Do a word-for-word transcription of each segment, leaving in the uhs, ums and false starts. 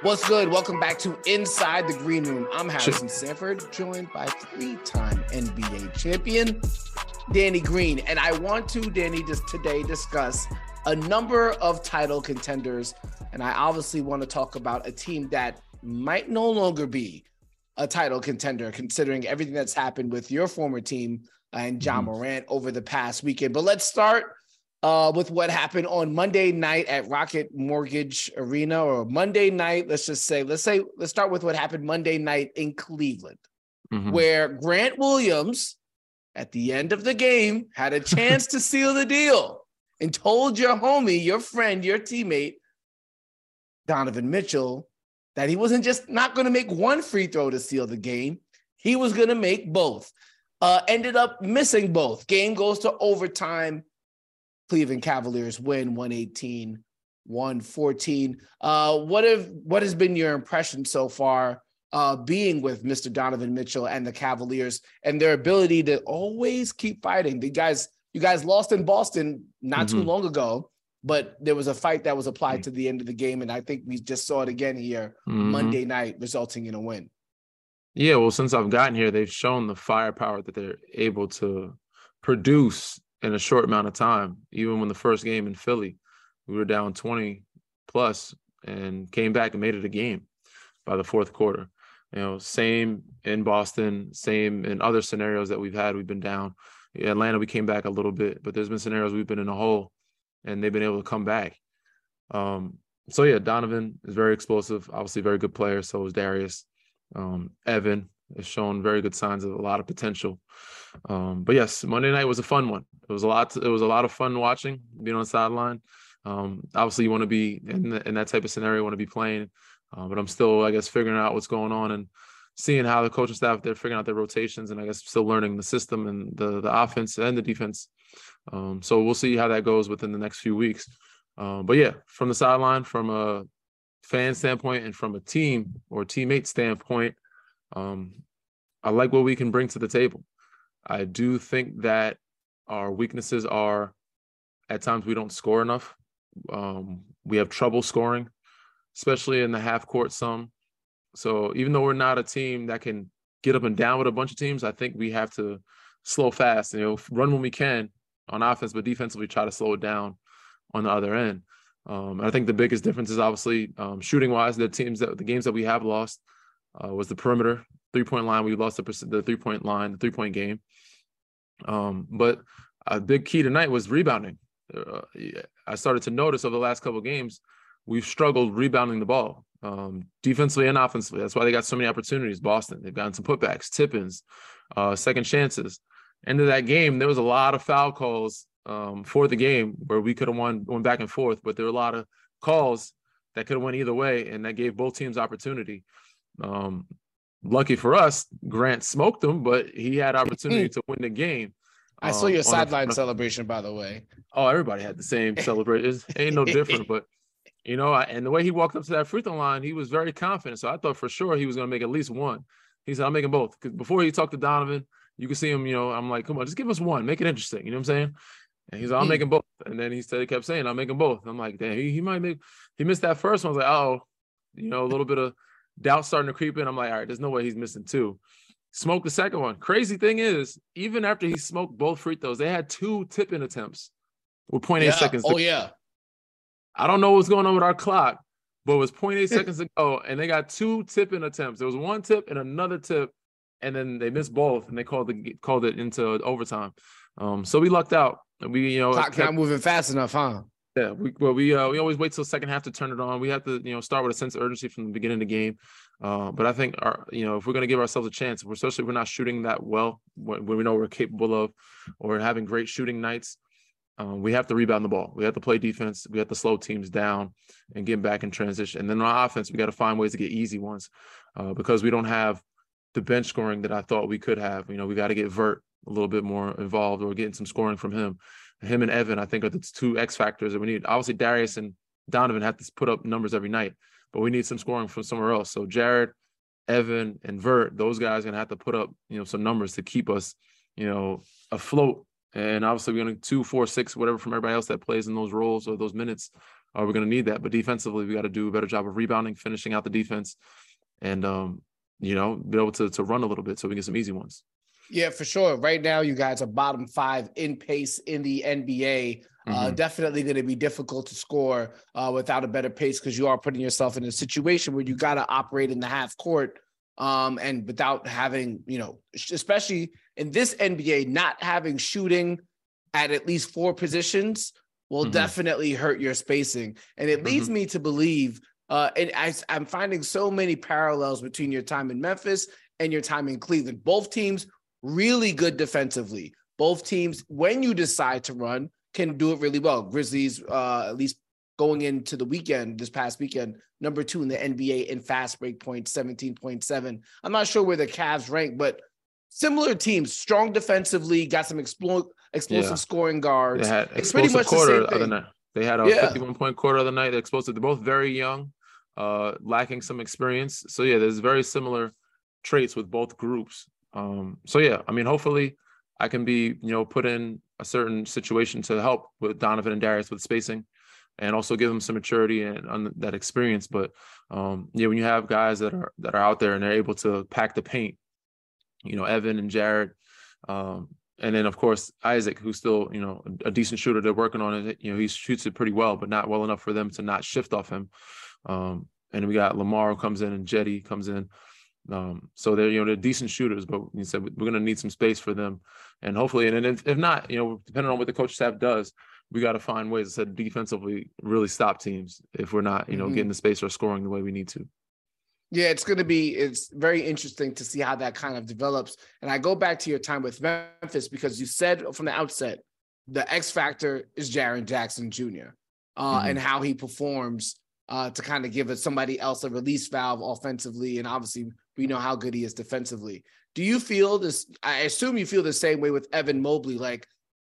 What's good? Welcome back to Inside the Green Room. I'm Harrison Sanford, joined by three-time N B A champion Danny Green. And I want to, Danny, just today discuss a number of title contenders. And I obviously want to talk about a team that might no longer be a title contender, considering everything that's happened with your former team and Ja Morant over the past weekend. But let's start Uh, with what happened on Monday night at Rocket Mortgage Arena, or Monday night, let's just say, let's say, let's start with what happened Monday night in Cleveland, mm-hmm. where Grant Williams, at the end of the game, had a chance to seal the deal and told your homie, your friend, your teammate, Donovan Mitchell, that he wasn't just not going to make one free throw to seal the game. He was going to make both. Uh, ended up missing both. Game goes to overtime. Cleveland Cavaliers win one eighteen, one fourteen. Uh, what have what has been your impression so far uh, being with Mister Donovan Mitchell and the Cavaliers and their ability to always keep fighting? The guys, you guys lost in Boston not mm-hmm. too long ago, but there was a fight that was applied mm-hmm. to the end of the game, and I think we just saw it again here mm-hmm. Monday night, resulting in a win. Yeah, well, since I've gotten here, they've shown the firepower that they're able to produce in a short amount of time. Even when the first game in Philly, we were down twenty plus and came back and made it a game by the fourth quarter. You know, same in Boston, same in other scenarios that we've had. We've been down. Atlanta, we came back a little bit, but there's been scenarios we've been in a hole and they've been able to come back. Um, so, yeah, Donovan is very explosive, obviously very good player. So is Darius. Um, Evan has shown very good signs of a lot of potential. Um, but yes, Monday night was a fun one. It was a lot. It was a lot of fun watching, being on the sideline. Um, obviously, you want to be in, the, in that type of scenario, you want to be playing. Uh, but I'm still, I guess, figuring out what's going on and seeing how the coaching staff, they're figuring out their rotations, and I guess still learning the system and the the offense and the defense. Um, so we'll see how that goes within the next few weeks. Um, but yeah, from the sideline, from a fan standpoint, and from a team or teammate standpoint, um, I like what we can bring to the table. I do think that our weaknesses are at times we don't score enough. Um, we have trouble scoring, especially in the half court some. So even though we're not a team that can get up and down with a bunch of teams, I think we have to slow fast, you know, run when we can on offense, but defensively try to slow it down on the other end. Um, and I think the biggest difference is obviously um, shooting wise, the teams that the games that we have lost uh, was the perimeter. Three-point line, we lost the, the three-point line, the three-point game. Um, but a big key tonight was rebounding. Uh, I started to notice over the last couple of games, we've struggled rebounding the ball, um, defensively and offensively. That's why they got so many opportunities, Boston. They've gotten some putbacks, tip-ins, uh, second chances. End of that game, there was a lot of foul calls um, for the game where we could have won, went back and forth, but there were a lot of calls that could have went either way, and that gave both teams opportunity. Um, Lucky for us, Grant smoked him, but he had opportunity to win the game. I um, saw your sideline a, celebration, by the way. Oh, everybody had the same celebration. It ain't no different, but, you know, I, and the way he walked up to that free throw line, he was very confident. So I thought for sure he was going to make at least one. He said, I'm making both. Because before he talked to Donovan, you could see him, you know, I'm like, come on, just give us one. Make it interesting. You know what I'm saying? And he's like, I'm making both. And then he said, he kept saying, I'm making both. I'm like, damn, he, he might make – he missed that first one. I was like, oh, you know, a little bit of – doubt starting to creep in. I'm like, all right, there's no way he's missing two. Smoked the second one. Crazy thing is, even after he smoked both free throws, they had two tip-in attempts with zero point eight yeah. seconds. Oh, yeah. I don't know what's going on with our clock, but it was zero point eight seconds ago, and they got two tip-in attempts. There was one tip and another tip, and then they missed both, and they called the, called it into overtime. Um, so we lucked out. We, you know, clock kept, not moving fast enough, huh? Yeah, we, well, we uh, we always wait till the second half to turn it on. We have to, you know, start with a sense of urgency from the beginning of the game. Uh, but I think, our, you know, if we're going to give ourselves a chance, we're, especially if we're not shooting that well when we know we're capable of, or having great shooting nights, um, we have to rebound the ball. We have to play defense. We have to slow teams down and get back in transition. And then on offense, we got to find ways to get easy ones uh, because we don't have the bench scoring that I thought we could have. You know, we got to get Vert a little bit more involved, or getting some scoring from him. Him and Evan, I think, are the two X factors that we need. Obviously, Darius and Donovan have to put up numbers every night, but we need some scoring from somewhere else. So Jared, Evan, and Vert, those guys are going to have to put up, you know, some numbers to keep us, you know, afloat. And obviously, we're going to two, four, six, whatever from everybody else that plays in those roles or those minutes. Uh, we're going to need that. But defensively, we got to do a better job of rebounding, finishing out the defense, and, um, you know, be able to, to run a little bit so we get some easy ones. Yeah, for sure. Right now, you guys are bottom five in pace in the N B A. Mm-hmm. Uh, definitely going to be difficult to score uh, without a better pace, because you are putting yourself in a situation where you got to operate in the half court. Um, and without having, you know, especially in this N B A, not having shooting at at least four positions will mm-hmm. definitely hurt your spacing. And it mm-hmm. leads me to believe, uh, and I, I'm finding so many parallels between your time in Memphis and your time in Cleveland. Both teams really good defensively. Both teams, when you decide to run, can do it really well. Grizzlies, uh, at least going into the weekend, this past weekend, number two in the N B A in fast break points, seventeen point seven. I'm not sure where the Cavs rank, but similar teams, strong defensively, got some explo- explosive yeah. scoring guards. They had it's pretty much quarter the same thing. Other night. They had a yeah. fifty-one point quarter of the night. They're explosive. They're both very young, uh, lacking some experience. So, yeah, there's very similar traits with both groups. Um, so, yeah, I mean, hopefully I can be, you know, put in a certain situation to help with Donovan and Darius with spacing, and also give them some maturity and on that experience. But um, yeah, when you have guys that are that are out there and they're able to pack the paint, you know, Evan and Jared, um, and then of course Isaac, who's still, you know, a decent shooter. They're working on it. You know, he shoots it pretty well, but not well enough for them to not shift off him. Um, and we got Lamar who comes in and Jetty comes in. Um, so they're, you know, they're decent shooters, but you said we're going to need some space for them, and hopefully, and if, if not, you know, depending on what the coach staff does, we got to find ways to defensively really stop teams if we're not, you know, mm-hmm. getting the space or scoring the way we need to. Yeah, it's going to be, it's very interesting to see how that kind of develops. And I go back to your time with Memphis, because you said from the outset, the X factor is Jaren Jackson Junior Uh, mm-hmm. and how he performs uh, to kind of give it, somebody else a release valve offensively. And obviously we know how good he is defensively. Do you feel this? I assume you feel the same way with Evan Mobley, like,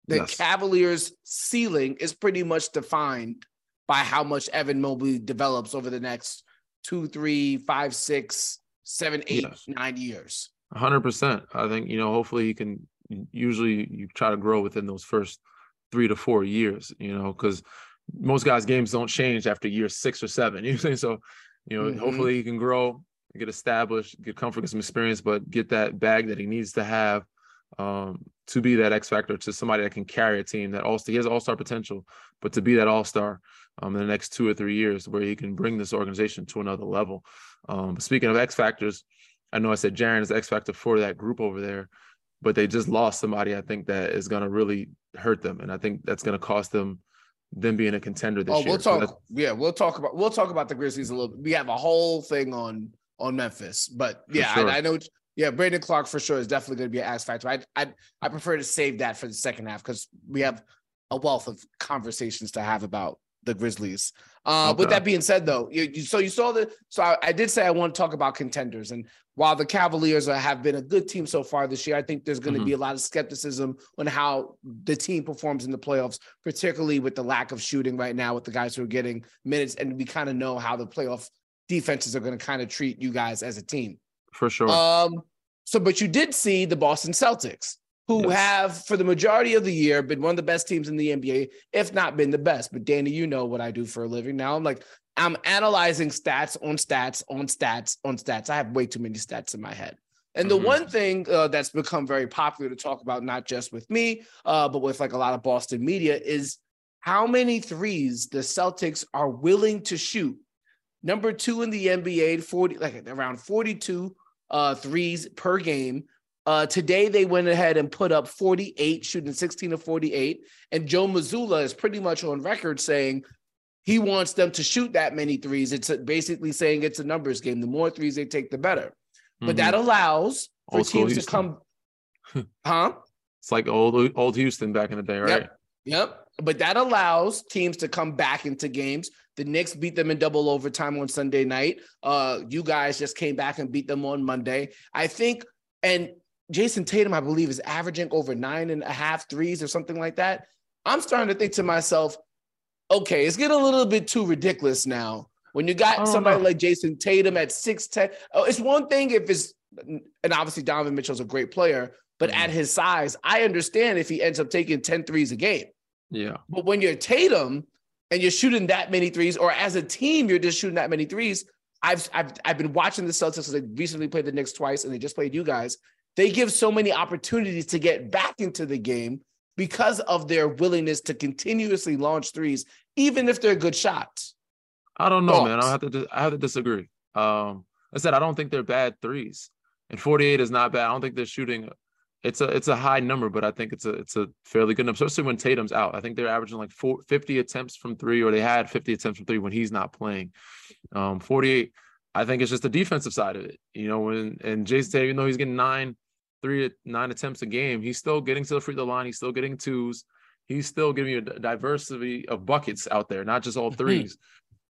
The yes. Cavaliers' ceiling is pretty much defined by how much Evan Mobley develops over the next two, three, five, six, seven, eight, yes. nine years. A hundred percent. I think, you know, hopefully he can, usually you try to grow within those first three to four years, you know, because most guys' games don't change after year six or seven. You know what I'm saying? So, you know, mm-hmm. hopefully he can grow, get established, get comfort, get some experience, but get that bag that he needs to have. Um, to be that X factor, to somebody that can carry a team, that all he has all-star potential, but to be that all-star um, in the next two or three years where he can bring this organization to another level. Um, speaking of X factors, I know I said Jaren is the X factor for that group over there, but they just lost somebody I think that is going to really hurt them. And I think that's going to cost them them being a contender this oh, year. We'll talk, so yeah, we'll talk about, we'll talk about the Grizzlies a little bit. We have a whole thing on, on Memphis, but yeah, sure. I, I know Yeah, Brandon Clark for sure is definitely going to be an X factor. I I I prefer to save that for the second half, because we have a wealth of conversations to have about the Grizzlies. Uh, okay. With that being said, though, you, you, so you saw the so I, I did say I want to talk about contenders, and while the Cavaliers are, have been a good team so far this year, I think there's going to mm-hmm. be a lot of skepticism on how the team performs in the playoffs, particularly with the lack of shooting right now with the guys who are getting minutes, and we kind of know how the playoff defenses are going to kind of treat you guys as a team. For sure. Um, so, but you did see the Boston Celtics, who yes. have, for the majority of the year, been one of the best teams in the N B A, if not been the best. But Danny, you know what I do for a living. Now I'm like, I'm analyzing stats on stats on stats on stats. I have way too many stats in my head. And mm-hmm. the one thing uh, that's become very popular to talk about, not just with me, uh, but with like a lot of Boston media, is how many threes the Celtics are willing to shoot. Number two in the N B A, forty like around forty-two. Uh, threes per game. Uh, today, they went ahead and put up forty-eight, shooting sixteen of forty-eight. And Joe Mazzulla is pretty much on record saying he wants them to shoot that many threes. It's basically saying it's a numbers game. The more threes they take, the better. Mm-hmm. But that allows for old teams to come. Huh? It's like old, old Houston back in the day, right? Yep. yep. But that allows teams to come back into games. The Knicks beat them in double overtime on Sunday night. Uh, you guys just came back and beat them on Monday. I think, and Jason Tatum, I believe, is averaging over nine and a half threes or something like that. I'm starting to think to myself, okay, it's getting a little bit too ridiculous now. When you got somebody know. like Jason Tatum at six ten, oh, it's one thing if it's, and obviously Donovan Mitchell's a great player, but mm-hmm. at his size, I understand if he ends up taking ten threes a game. Yeah. But when you're Tatum, and you're shooting that many threes, or as a team, you're just shooting that many threes. I've I've I've been watching the Celtics because they recently played the Knicks twice and they just played you guys. They give so many opportunities to get back into the game because of their willingness to continuously launch threes, even if they're good shots. I don't know, Thoughts? man. I have to I have to disagree. Um, I said I don't think they're bad threes, and forty-eight is not bad. I don't think they're shooting. It's a it's a high number, but I think it's a it's a fairly good number, especially when Tatum's out. I think they're averaging like four, fifty attempts from three, or they had fifty attempts from three when he's not playing. Um, forty-eight, I think it's just the defensive side of it. You know, when and Jason Tatum, even though he's getting nine, three to nine attempts a game, he's still getting to the free throw line. He's still getting twos. He's still giving you a diversity of buckets out there, not just all threes.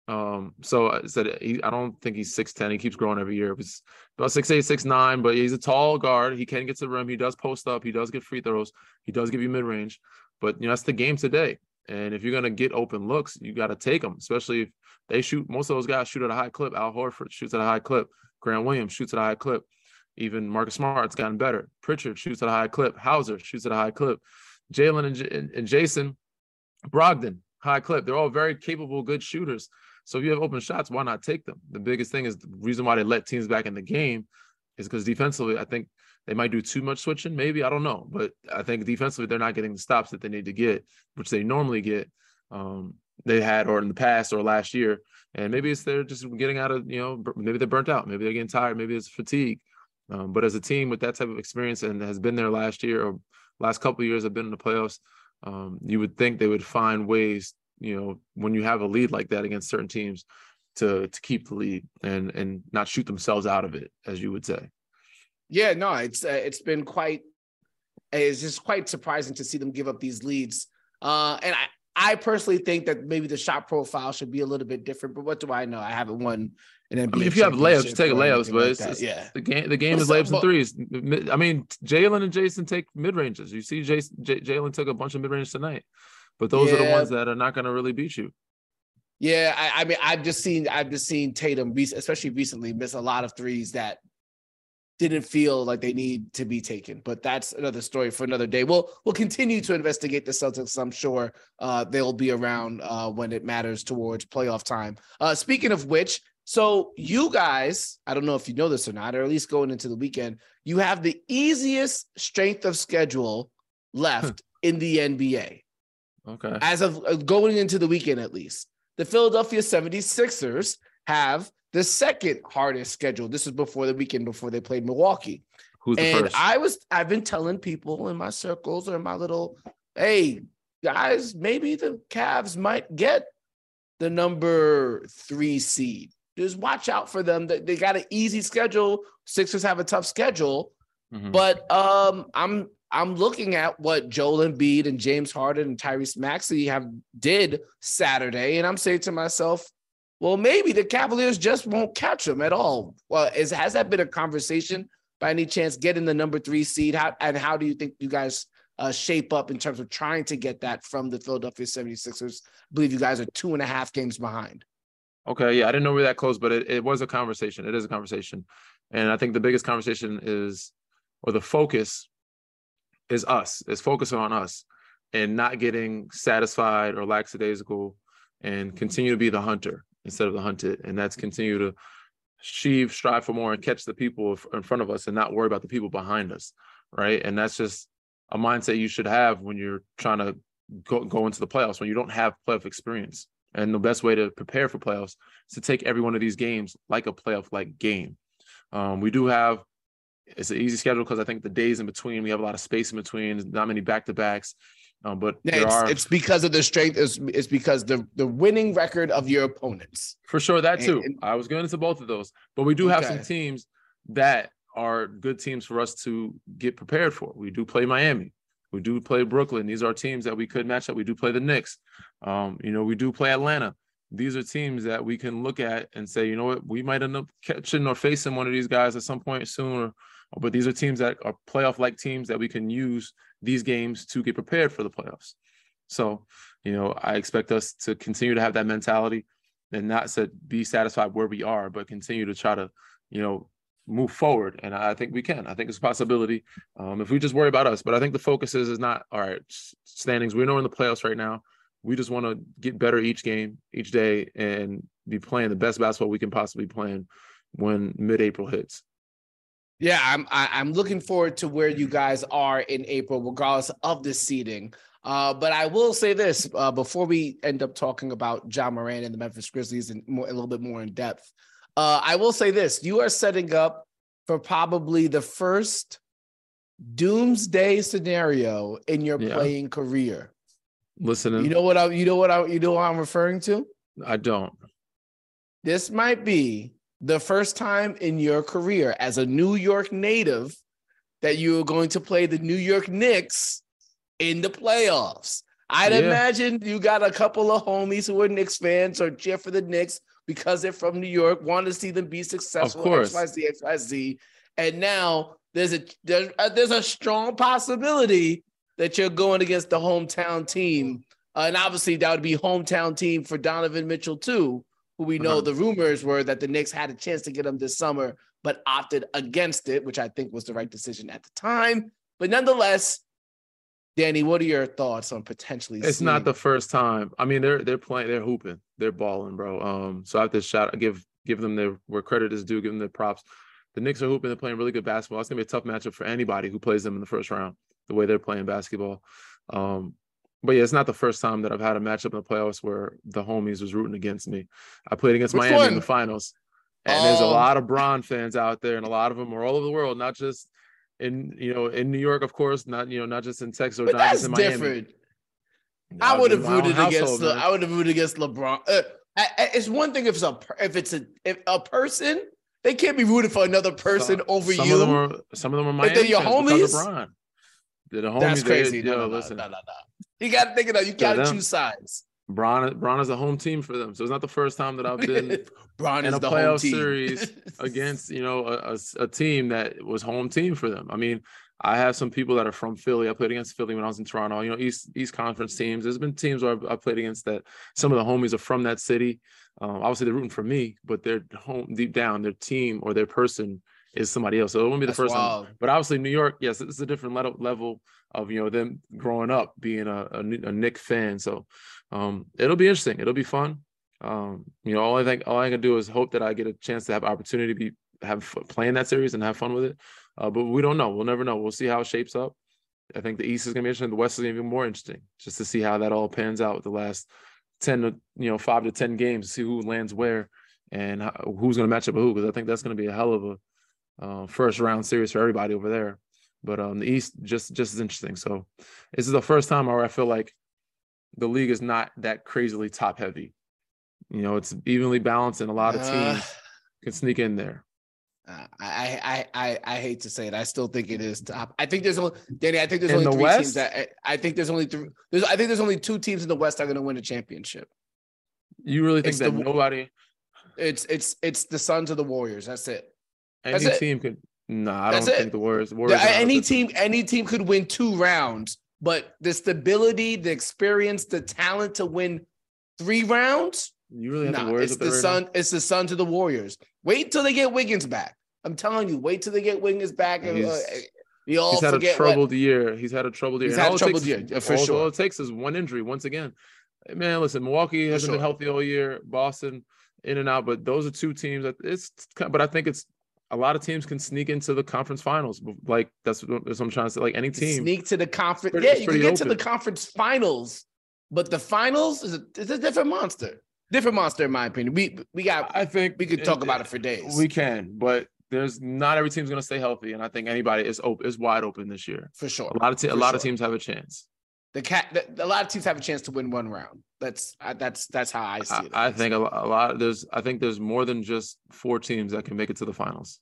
Um, so I said, he, I don't think he's six ten. He keeps growing every year. It was about six eight, six nine, but he's a tall guard. He can get to the rim. He does post up. He does get free throws. He does give you mid range, but you know, that's the game today. And if you're going to get open looks, you got to take them, especially if they shoot. Most of those guys shoot at a high clip. Al Horford shoots at a high clip. Grant Williams shoots at a high clip. Even Marcus Smart's gotten better. Pritchard shoots at a high clip. Hauser shoots at a high clip. Jalen and, J- and Jason Brogdon, high clip. They're all very capable, good shooters. So if you have open shots, why not take them? The biggest thing is the reason why they let teams back in the game is because defensively, I think they might do too much switching. Maybe, I don't know. But I think defensively, they're not getting the stops that they need to get, which they normally get. Um, they had or in the past or last year. And maybe it's they're just getting out of, you know, maybe they're burnt out. Maybe they're getting tired. Maybe it's fatigue. Um, but as a team with that type of experience and has been there last year or last couple of years have been in the playoffs, um, you would think they would find ways, you know, when you have a lead like that against certain teams to to keep the lead and and not shoot themselves out of it, as you would say. Yeah, no, it's uh, it's been quite it's just quite surprising to see them give up these leads. Uh, and I, I personally think that maybe the shot profile should be a little bit different, but what do I know? I haven't won an N B A. I mean, if you have layups, take layups, but like it's, it's, yeah. the game the game well, is layups well, and threes. I mean, Jalen and Jason take mid-ranges. You see Jason, J- Jalen took a bunch of mid-range tonight. But those yeah. are the ones that are not going to really beat you. Yeah, I, I mean, I've just seen I've just seen Tatum, especially recently, miss a lot of threes that didn't feel like they need to be taken. But that's another story for another day. We'll we'll continue to investigate the Celtics. I'm sure uh, they'll be around uh, when it matters towards playoff time. Uh, speaking of which, so you guys, I don't know if you know this or not, or at least going into the weekend, you have the easiest strength of schedule left in the N B A. Okay. As of going into the weekend, at least, the Philadelphia seventy-sixers have the second hardest schedule. This is before the weekend, before they played Milwaukee. Who's and the first? I was, I've been telling people in my circles or in my little, hey, guys, maybe the Cavs might get the number three seed. Just watch out for them. They got an easy schedule. Sixers have a tough schedule. Mm-hmm. But um, I'm I'm looking at what Joel Embiid and James Harden and Tyrese Maxey have did Saturday, and I'm saying to myself, well, maybe the Cavaliers just won't catch them at all. Well, is, has that been a conversation by any chance, getting the number three seed? How, and how do you think you guys uh, shape up in terms of trying to get that from the Philadelphia seventy-sixers? I believe you guys are two and a half games behind. Okay, yeah, I didn't know we were that close, but it, it was a conversation. It is a conversation. And I think the biggest conversation is, or the focus is us, is focusing on us and not getting satisfied or lackadaisical and continue to be the hunter instead of the hunted. And that's continue to sheave, strive for more and catch the people in front of us and not worry about the people behind us, right? And that's just a mindset you should have when you're trying to go, go into the playoffs, when you don't have playoff experience. And the best way to prepare for playoffs is to take every one of these games like a playoff-like game. Um, we do have It's an easy schedule because I think the days in between, we have a lot of space in between, not many back-to-backs. Um, but yeah, there it's, are... it's because of the strength. It's, it's because the the winning record of your opponents. For sure, that too. And, and... I was going into both of those. But we do have okay. some teams that are good teams for us to get prepared for. We do play Miami. We do play Brooklyn. These are teams that we could match up. We do play the Knicks. Um, you know, we do play Atlanta. These are teams that we can look at and say, you know what, we might end up catching or facing one of these guys at some point sooner. But these are teams that are playoff-like teams that we can use these games to get prepared for the playoffs. So, you know, I expect us to continue to have that mentality and not be satisfied where we are, but continue to try to, you know, move forward. And I think we can. I think it's a possibility um, if we just worry about us. But I think the focus is, is not, all right, standings. We know we're in the playoffs right now. We just want to get better each game, each day, and be playing the best basketball we can possibly play when mid-April hits. Yeah, I'm I'm looking forward to where you guys are in April, regardless of the seeding. Uh, but I will say this, uh, before we end up talking about Ja Morant and the Memphis Grizzlies and more, a little bit more in depth, uh, I will say this. You are setting up for probably the first doomsday scenario in your yeah. playing career. Listen, you know what I, you know what I, you know what I'm referring to? I don't. This might be the first time in your career as a New York native that you are going to play the New York Knicks in the playoffs. I'd yeah. imagine you got a couple of homies who are Knicks fans or cheer for the Knicks because they're from New York, want to see them be successful, of course. X Y Z, X Y Z. And now there's a, there's a there's a strong possibility that you're going against the hometown team. Uh, and obviously that would be hometown team for Donovan Mitchell too, who we know uh-huh. the rumors were that the Knicks had a chance to get him this summer, but opted against it, which I think was the right decision at the time. But nonetheless, Danny, what are your thoughts on potentially It's seeing- not the first time. I mean, they're they're playing, they're hooping, they're balling, bro. Um, so I have to shout, give give them their where credit is due, give them their props. The Knicks are hooping, they're playing really good basketball. It's gonna be a tough matchup for anybody who plays them in the first round, the way they're playing basketball. Um, but yeah, it's not the first time that I've had a matchup in the playoffs where the homies was rooting against me. I played against Which Miami one? in the finals. And oh. there's a lot of Bron fans out there, and a lot of them are all over the world, not just in, you know, in New York, of course, not, you know, not just in Texas or but not just in Miami. Different. I would have rooted against Le, I would have rooted against LeBron. Uh, I, I, it's one thing if it's a if it's a if a person, they can't be rooted for another person some, over some you. Of them are, some of them are Miami. But they're your homies. LeBron. The homies, That's crazy. They, no, no, no, listen. no, no, no. You got to think of that. You got to choose sides. Bron, Bron is the home team for them, so it's not the first time that I've been Bron in is a the playoff series against you know a, a, a team that was home team for them. I mean, I have some people that are from Philly. I played against Philly when I was in Toronto. You know, East East Conference teams. There's been teams where I've, I've played against that. Some of the homies are from that city. Um, obviously, they're rooting for me, but they're home deep down. Their team or their person is somebody else. So it wouldn't be the That's first wild. time. But obviously, New York, yes, it's a different level of, you know, them growing up being a, a, a Knicks fan. So um, it'll be interesting. It'll be fun. Um, you know, all I think, all I can do is hope that I get a chance to have opportunity to be have playing that series and have fun with it. Uh, but we don't know. We'll never know. We'll see how it shapes up. I think the East is going to be interesting. The West is going to be more interesting, just to see how that all pans out with the last ten to, you know, five to ten games, see who lands where and how, who's going to match up with who. Because I think that's going to be a hell of a Uh, first round series for everybody over there, but um, the East just just is interesting. So this is the first time where I feel like the league is not that crazily top heavy. You know, it's evenly balanced, and a lot of teams uh, can sneak in there. I, I I I hate to say it, I still think it is top. I think there's only Danny. I think there's in only the three West? teams that I, I think there's only three. There's I think there's only two teams in the West that are going to win a championship. You really think it's that the, nobody? It's it's it's the Suns or the Warriors. That's it. Any That's team it. could no, nah, I That's don't it. think the Warriors. Warriors yeah, any team, team, any team could win two rounds, but the stability, the experience, the talent to win three rounds. You really have nah, the Warriors. It's the Sun. It's the Sun to the Warriors. Wait till they get Wiggins back. I'm telling you, wait till they get Wiggins back. And he's, uh, we all he's had forget a troubled what, year. He's had a troubled year. He's had a troubled takes, year for all, sure. All it takes is one injury once again. Man, listen, Milwaukee for hasn't sure. been healthy all year. Boston, in and out, but those are two teams. That it's, but I think it's. A lot of teams can sneak into the conference finals. Like, that's what I'm trying to say. Like, any team. Sneak to the conference. Pretty, yeah, you can get open. to the conference finals. But the finals is a, it's a different monster. Different monster, in my opinion. We we got. I think we could talk it, about it for days. We can. But there's not every team's going to stay healthy. And I think anybody is, open, is wide open this year. For sure. A lot of, te- a lot sure. of teams have a chance. The cat. The, a lot of teams have a chance to win one round. That's I, that's that's how I see it. I, I think a, a lot of there's. I think there's more than just four teams that can make it to the finals.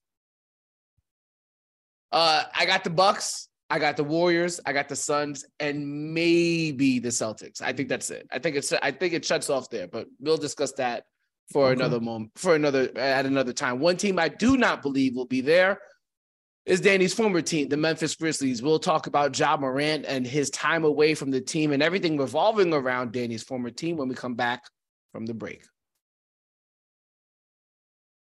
Uh, I got the Bucks. I got the Warriors. I got the Suns, and maybe the Celtics. I think that's it. I think it's. I think it shuts off there. But we'll discuss that for okay. another moment. For another at another time. One team I do not believe will be there is Danny's former team, the Memphis Grizzlies. We'll talk about Ja Morant and his time away from the team and everything revolving around Danny's former team when we come back from the break.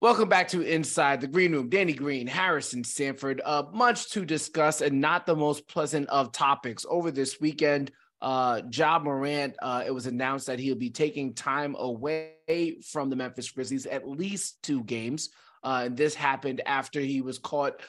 Welcome back to Inside the Green Room. Danny Green, Harrison Sanford, uh, much to discuss and not the most pleasant of topics over this weekend. uh, Ja Morant, uh, it was announced that he'll be taking time away from the Memphis Grizzlies at least two games. Uh, and this happened after he was caught,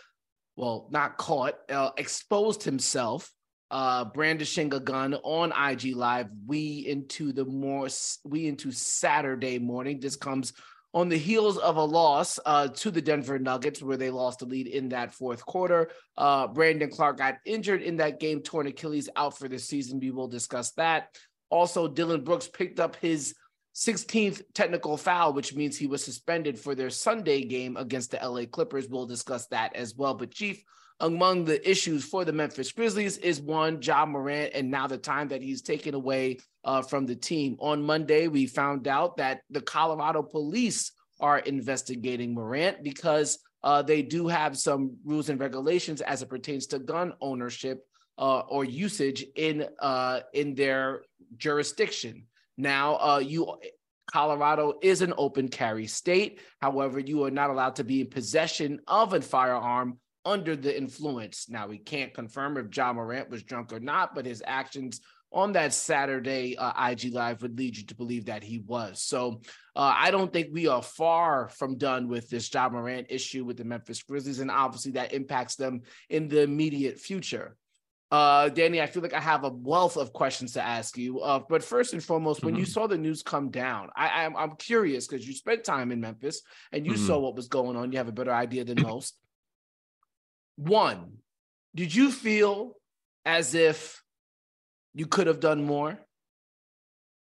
well, not caught, uh, exposed himself, uh, brandishing a gun on I G Live. We into the more, we into Saturday morning. This comes on the heels of a loss uh, to the Denver Nuggets, where they lost the lead in that fourth quarter. Uh, Brandon Clark got injured in that game, torn Achilles, out for the season. We will discuss that. Also, Dillon Brooks picked up his sixteenth technical foul, which means he was suspended for their Sunday game against the L A Clippers. We'll discuss that as well. But Chief, among the issues for the Memphis Grizzlies is one, Ja Morant, and now the time that he's taken away uh, from the team. On Monday, we found out that the Colorado police are investigating Morant because uh, they do have some rules and regulations as it pertains to gun ownership uh, or usage in uh, in their jurisdiction. Now, uh, you Colorado is an open carry state. However, you are not allowed to be in possession of a firearm under the influence. Now, we can't confirm if Ja Morant was drunk or not, but his actions on that Saturday uh, I G Live would lead you to believe that he was. So uh, I don't think we are far from done with this Ja Morant issue with the Memphis Grizzlies, and obviously that impacts them in the immediate future. Uh, Danny, I feel like I have a wealth of questions to ask you. Uh, but first and foremost, when mm-hmm. you saw the news come down, I, I'm, I'm curious because you spent time in Memphis and you mm-hmm. saw what was going on. You have a better idea than most. One, did you feel as if you could have done more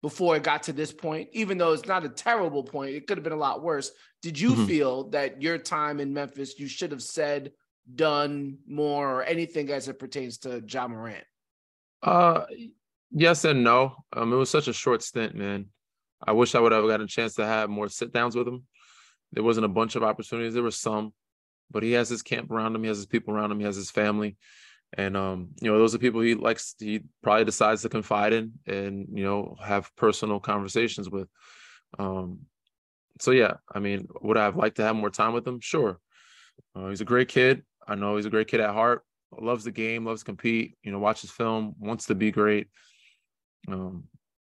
before it got to this point? Even though it's not a terrible point, it could have been a lot worse. Did you mm-hmm. feel that your time in Memphis, you should have said, done more, or anything as it pertains to Ja Morant? Uh, yes and no. Um, it was such a short stint, man. I wish I would have gotten a chance to have more sit-downs with him. There wasn't a bunch of opportunities. There were some, but he has his camp around him. He has his people around him. He has his family. And, um, you know, those are people he likes, he probably decides to confide in and, you know, have personal conversations with. Um, so, yeah, I mean, would I have liked to have more time with him? Sure. Uh, he's a great kid. I know he's a great kid at heart, loves the game, loves to compete, you know, watches film, wants to be great, um,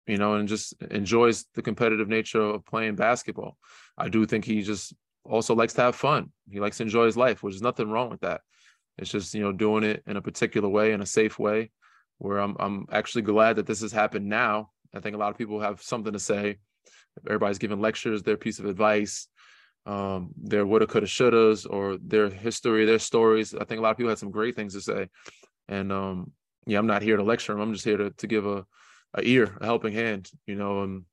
you know, and just enjoys the competitive nature of playing basketball. I do think he just also likes to have fun. He likes to enjoy his life, which is nothing wrong with that. It's just, you know, doing it in a particular way, in a safe way, where I'm I'm actually glad that this has happened now. I think a lot of people have something to say. Everybody's giving lectures, their piece of advice, um their woulda, coulda, shouldas, or their history, their stories. I think a lot of people had some great things to say, and um yeah I'm not here to lecture them. I'm just here to, to give a, a ear, a helping hand, you know, and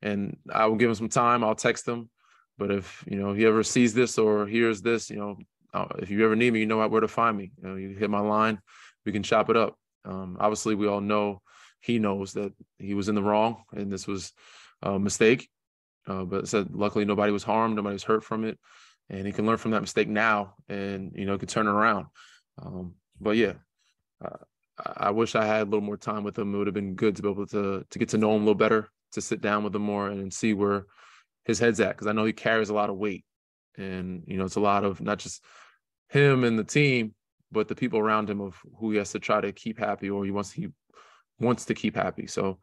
and I will give him some time. I'll text him, but if you know he ever sees this or hears this, you know, uh, if you ever need me, you know where to find me. You know, you hit my line, we can chop it up. Um obviously we all know, he knows that he was in the wrong and this was a mistake. Uh, but said, luckily, nobody was harmed. Nobody was hurt from it. And he can learn from that mistake now and, you know, can turn it around. Um, but, yeah, uh, I wish I had a little more time with him. It would have been good to be able to to get to know him a little better, to sit down with him more and see where his head's at. Because I know he carries a lot of weight. And, you know, it's a lot of not just him and the team, but the people around him of who he has to try to keep happy, or he wants, he wants to keep happy. So,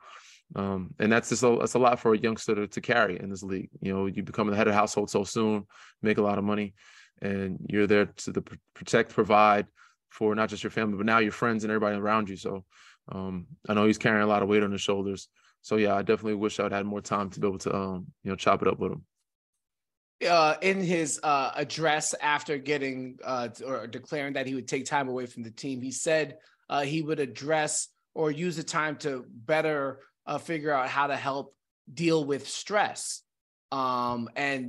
Um, and that's just a, that's a lot for a youngster to, to carry in this league. You know, you become the head of the household so soon, make a lot of money, and you're there to the, protect, provide for not just your family, but now your friends and everybody around you. So um, I know he's carrying a lot of weight on his shoulders. So, yeah, I definitely wish I'd had more time to be able to, um, you know, chop it up with him. Uh, in his uh, address after getting uh, or declaring that he would take time away from the team, he said uh, he would address or use the time to better Uh, figure out how to help deal with stress. Um, and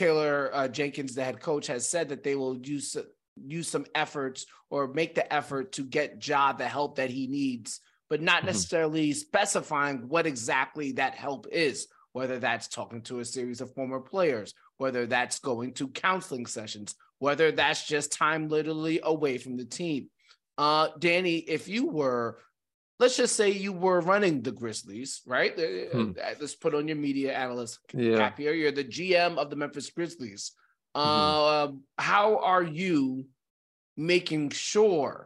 Taylor uh, Jenkins, the head coach, has said that they will use, use some efforts or make the effort to get Ja the help that he needs, but not mm-hmm. necessarily specifying what exactly that help is, whether that's talking to a series of former players, whether that's going to counseling sessions, whether that's just time literally away from the team. Uh, Danny, if you were let's just say you were running the Grizzlies, right? Hmm. Let's put on your media analyst yeah. cap here. You're the G M of the Memphis Grizzlies. Mm-hmm. Uh, how are you making sure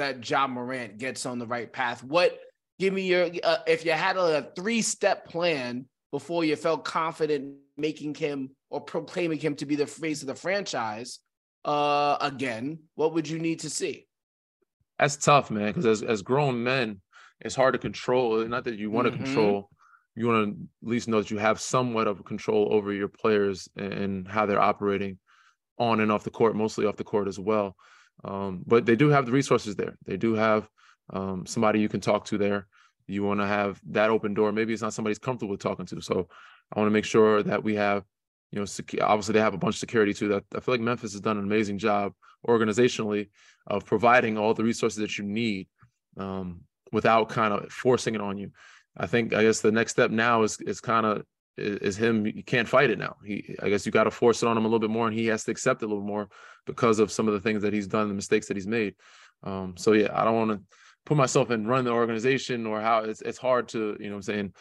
that Ja Morant gets on the right path? What Give me your, uh, if you had a three-step plan before you felt confident making him or proclaiming him to be the face of the franchise, uh, again, what would you need to see? That's tough, man, because as, as grown men, it's hard to control. Not that you want to mm-hmm. control. You want to at least know that you have somewhat of control over your players and how they're operating on and off the court, mostly off the court as well. Um, but they do have the resources there. They do have um, somebody you can talk to there. You want to have that open door. Maybe it's not somebody's comfortable talking to. So I want to make sure that we have, you know, secu- obviously they have a bunch of security too. That I feel like Memphis has done an amazing job organizationally of providing all the resources that you need um, without kind of forcing it on you. I think, I guess the next step now is is kind of is, is him. You can't fight it now. He, I guess you got to force it on him a little bit more, and he has to accept it a little more because of some of the things that he's done, the mistakes that he's made. Um, so yeah, I don't want to put myself in run the organization or how it's it's hard to, you know what I'm saying,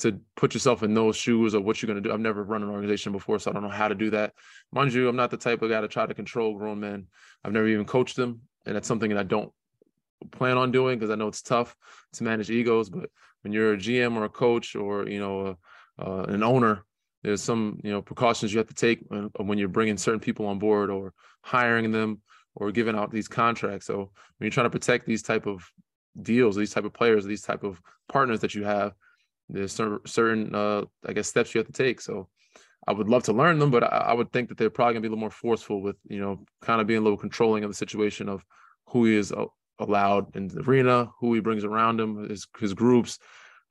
to put yourself in those shoes or what you're going to do. I've never run an organization before, so I don't know how to do that. Mind you, I'm not the type of guy to try to control grown men. I've never even coached them. And that's something that I don't plan on doing because I know it's tough to manage egos, but when you're a G M or a coach or, you know, uh, uh, an owner, there's some, you know, precautions you have to take when, when you're bringing certain people on board or hiring them or giving out these contracts. So when you're trying to protect these type of deals, these type of players, these type of partners that you have, there's certain, uh, I guess, steps you have to take. So I would love to learn them, but I, I would think that they're probably gonna be a little more forceful with, you know, kind of being a little controlling of the situation of who he is uh, allowed in the arena, who he brings around him, his, his groups,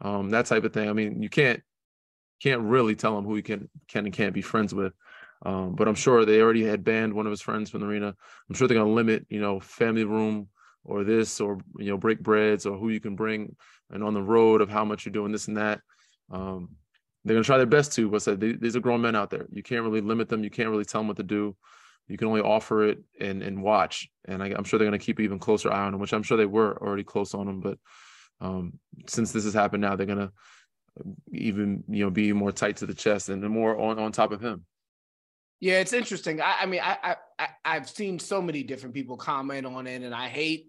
um, that type of thing. I mean, you can't can't really tell him who he can can and can't be friends with. Um, but I'm sure they already had banned one of his friends from the arena. I'm sure they're gonna limit, you know, family room or this, or, you know, break breads or who you can bring and on the road of how much you're doing this and that. Um, they're gonna try their best to, but so they, these are grown men out there. You can't really limit them. You can't really tell them what to do. You can only offer it and and watch. And I, I'm sure they're gonna keep an even closer eye on them, which I'm sure they were already close on them. But um, since this has happened now, they're gonna even, you know, be more tight to the chest and more on, on top of him. Yeah, it's interesting. I, I mean, I, I I've seen so many different people comment on it, and I hate.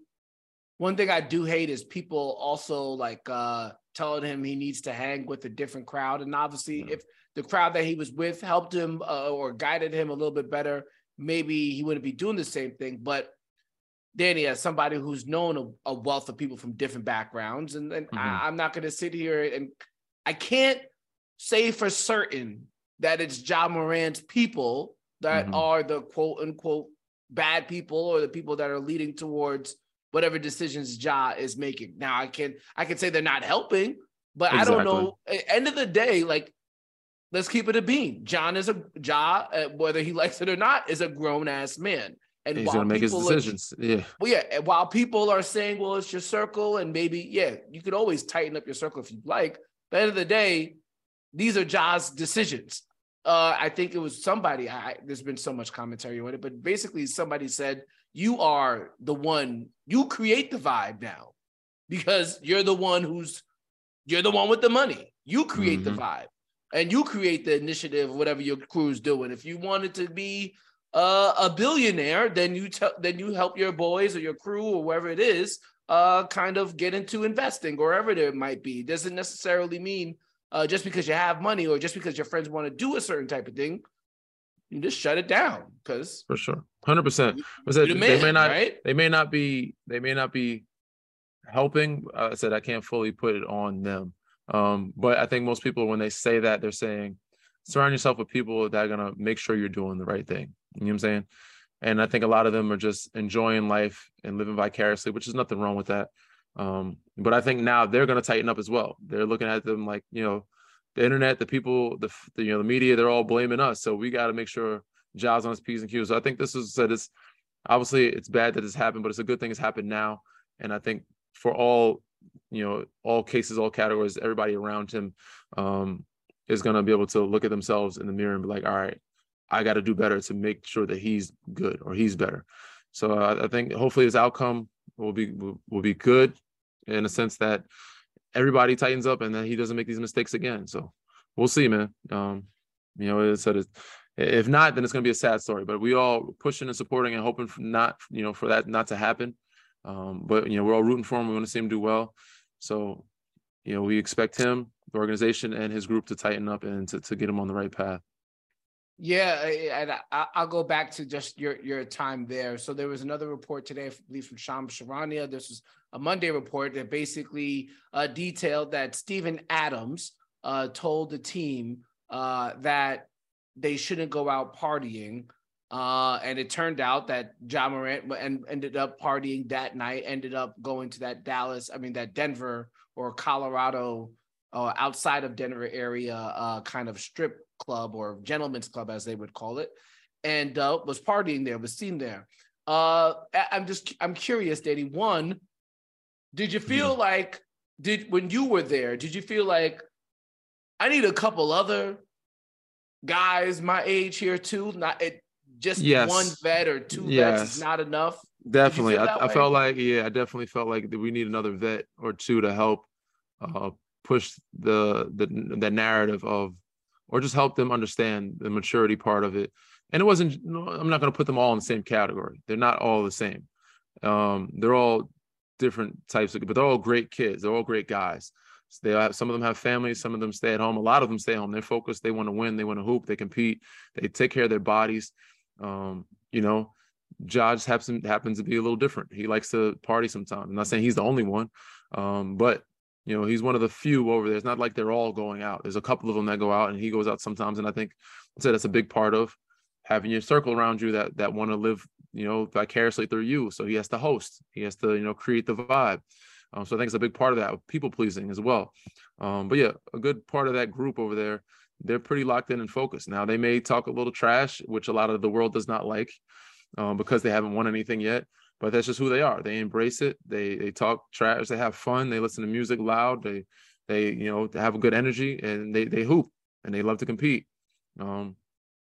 One thing I do hate is people also like uh, telling him he needs to hang with a different crowd. And obviously yeah. if the crowd that he was with helped him uh, or guided him a little bit better, maybe he wouldn't be doing the same thing. But Danny, as somebody who's known a, a wealth of people from different backgrounds, and, and mm-hmm. I, I'm not going to sit here and I can't say for certain that it's Ja Morant's people that mm-hmm. are the quote unquote bad people or the people that are leading towards whatever decisions Ja is making. Now I can, I can say they're not helping, but exactly. I don't know. At the end of the day, like, let's keep it a bean. John is a Ja, uh, whether he likes it or not, is a grown ass man. And he's while gonna make his decisions. Are, yeah. Well, yeah. And while people are saying, well, it's your circle and maybe, yeah, you could always tighten up your circle if you'd like. But at the end of the day, these are Ja's decisions. Uh, I think it was somebody, I, there's been so much commentary on it, but basically somebody said, you are the one, you create the vibe now because you're the one who's, you're the one with the money. You create mm-hmm. the vibe and you create the initiative, whatever your crew's doing. If you wanted to be uh, a billionaire, then you te- then you help your boys or your crew or whoever it is uh, kind of get into investing or wherever it might be. It doesn't necessarily mean uh, just because you have money or just because your friends want to do a certain type of thing, you just shut it down, because for sure, one hundred percent. Was that, man, they may not, right? they may not be, they may not be helping. Uh, I said I can't fully put it on them, um, but I think most people when they say that, they're saying surround yourself with people that are gonna make sure you're doing the right thing. You know what I'm saying? And I think a lot of them are just enjoying life and living vicariously, which is nothing wrong with that. Um, but I think now they're gonna tighten up as well. They're looking at them like, you know, the internet, the people, the, the you know, the media, they're all blaming us. So we got to make sure Ja's on his P's and Q's. So I think this is that it's obviously it's bad that it's happened, but it's a good thing it's happened now. And I think for all, you know, all cases, all categories, everybody around him um, is going to be able to look at themselves in the mirror and be like, all right, I got to do better to make sure that he's good or he's better. So uh, I think hopefully his outcome will be, will, will be good in a sense that everybody tightens up and then he doesn't make these mistakes again. So we'll see, man. Um, you know, it's, it's, if not, then it's going to be a sad story, but we all pushing and supporting and hoping for not, you know, for that not to happen. Um, but, you know, we're all rooting for him. We want to see him do well. So you know, we expect him, the organization, and his group to tighten up and to, to get him on the right path. Yeah, and I, I'll go back to just your your time there. So there was another report today, I believe from Shams Charania. This was a Monday report that basically uh, detailed that Steven Adams uh, told the team uh, that they shouldn't go out partying. Uh, and it turned out that Ja Morant and ended up partying that night, ended up going to that Dallas, I mean, that Denver or Colorado or uh, outside of Denver area uh, kind of strip club or gentleman's club, as they would call it, and uh, was partying there, was seen there. Uh, I'm just, I'm curious, Danny, one, did you feel mm-hmm. like, did when you were there, did you feel like, I need a couple other guys my age here too? Not it, just yes. one vet or two yes. vets is not enough. Definitely. I, I felt like, yeah, I definitely felt like we need another vet or two to help uh, push the, the the narrative of, or just help them understand the maturity part of it. And it wasn't, I'm not going to put them all in the same category. They're not all the same. Um, they're all different types of, but they're all great kids. They're all great guys. So they have, some of them have families, some of them stay at home. A lot of them stay home. They're focused. They want to win. They want to hoop. They compete. They take care of their bodies. Um, you know, Josh happens, happens to be a little different. He likes to party sometimes. I'm not saying he's the only one, um, but you know, he's one of the few over there. It's not like they're all going out. There's a couple of them that go out, and he goes out sometimes. And I think I'd say that's a big part of having your circle around you that that want to live, you know, vicariously through you. So he has to host. He has to, you know, create the vibe. Um, so I think it's a big part of that, people pleasing as well. Um, but yeah, a good part of that group over there, they're pretty locked in and focused. Now they may talk a little trash, which a lot of the world does not like um, because they haven't won anything yet. But that's just who they are. They embrace it. They they talk trash. They have fun. They listen to music loud. They they you know have a good energy, and they they hoop and they love to compete. Um,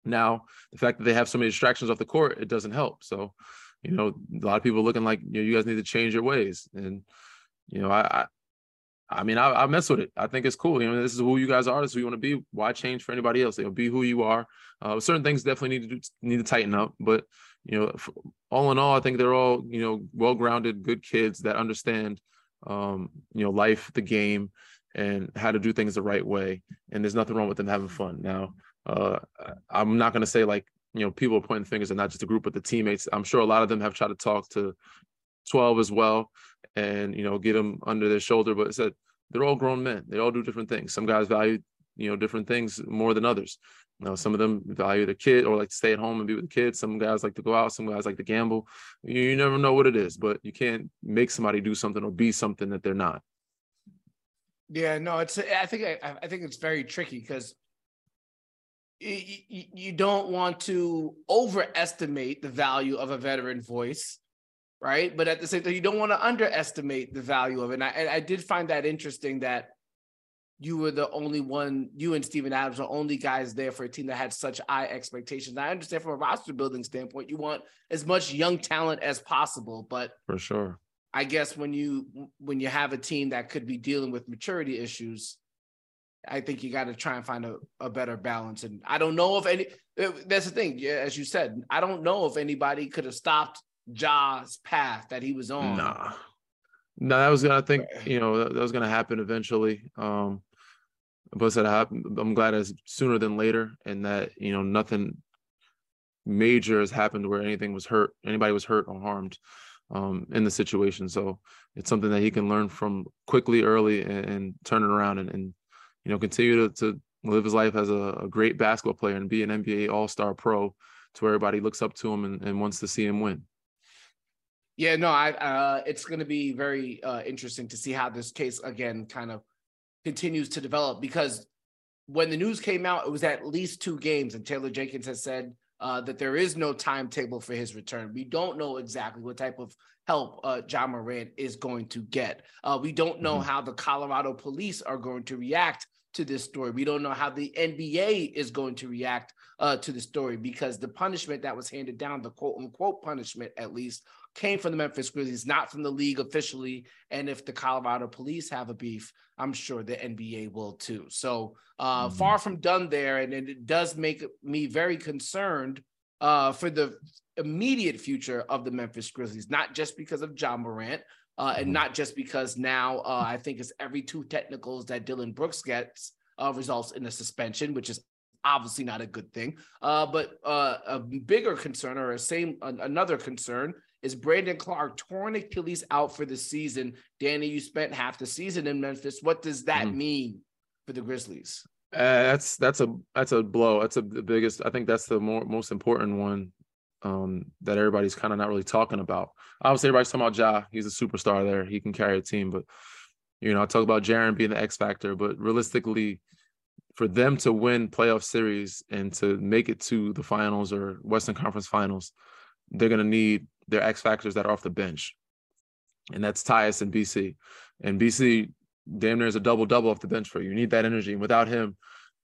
now the fact that they have so many distractions off the court, it doesn't help. So you know a lot of people looking like you know, you guys need to change your ways. And you know I I, I mean I, I mess with it. I think it's cool. You know this is who you guys are. This is who you want to be. Why change for anybody else? It'll be who you are. Uh, certain things definitely need to do, need to tighten up, but. You know, all in all, I think they're all, you know, well-grounded, good kids that understand, um, you know, life, the game, and how to do things the right way. And there's nothing wrong with them having fun. Now, uh, I'm not going to say like, you know, people are pointing fingers at not just the group, but the teammates. I'm sure a lot of them have tried to talk to twelve as well and, you know, get them under their shoulder. But it's that they're all grown men. They all do different things. Some guys value, you know, different things more than others. You know, some of them value their kid or like to stay at home and be with the kids. Some guys like to go out. Some guys like to gamble. You, you never know what it is, but you can't make somebody do something or be something that they're not. Yeah, no, it's. I think I, I think it's very tricky because you, you, you don't want to overestimate the value of a veteran voice, right? But at the same time, you don't want to underestimate the value of it. And I, and I did find that interesting that you were the only one, you and Steven Adams are only guys there for a team that had such high expectations. I understand from a roster building standpoint, you want as much young talent as possible, but for sure, I guess when you, when you have a team that could be dealing with maturity issues, I think you got to try and find a, a better balance. And I don't know if any, that's the thing. Yeah. As you said, I don't know if anybody could have stopped Ja's path that he was on. Nah, no, that was going to, I think, you know, that, that was going to happen eventually. Um, But that happened, I'm glad it's sooner than later, and that you know nothing major has happened where anything was hurt, anybody was hurt or harmed um, in the situation. So it's something that he can learn from quickly, early, and, and turn it around, and, and you know continue to, to live his life as a, a great basketball player and be an N B A All-Star Pro, to where everybody looks up to him and, and wants to see him win. Yeah, no, I. Uh, it's going to be very uh, interesting to see how this case again kind of continues to develop, because when the news came out, it was at least two games, and Taylor Jenkins has said uh, that there is no timetable for his return. We don't know exactly what type of help uh, Ja Morant is going to get. Uh, we don't know mm-hmm. how the Colorado police are going to react to this story. We don't know how the N B A is going to react uh, to the story, because the punishment that was handed down, the quote-unquote punishment at least, came from the Memphis Grizzlies, not from the league officially. And if the Colorado police have a beef, I'm sure the N B A will too. So uh, mm-hmm. far from done there. And, and it does make me very concerned uh, for the immediate future of the Memphis Grizzlies, not just because of Ja Morant, Uh, and not just because now uh, I think it's every two technicals that Dillon Brooks gets uh, results in a suspension, which is obviously not a good thing. Uh, but uh, a bigger concern or a same an, another concern is Brandon Clark, torn Achilles, out for the season. Danny, you spent half the season in Memphis. What does that mm-hmm. mean for the Grizzlies? Uh, that's that's a that's a blow. That's a, the biggest. I think that's the more, most important one. Um, that everybody's kind of not really talking about. Obviously, everybody's talking about Ja. He's a superstar there. He can carry a team. But, you know, I talk about Jaren being the X factor. But realistically, for them to win playoff series and to make it to the finals or Western Conference finals, they're going to need their X factors that are off the bench. And that's Tyus and B C. And B C, damn near is a double-double off the bench for you. You need that energy. And without him,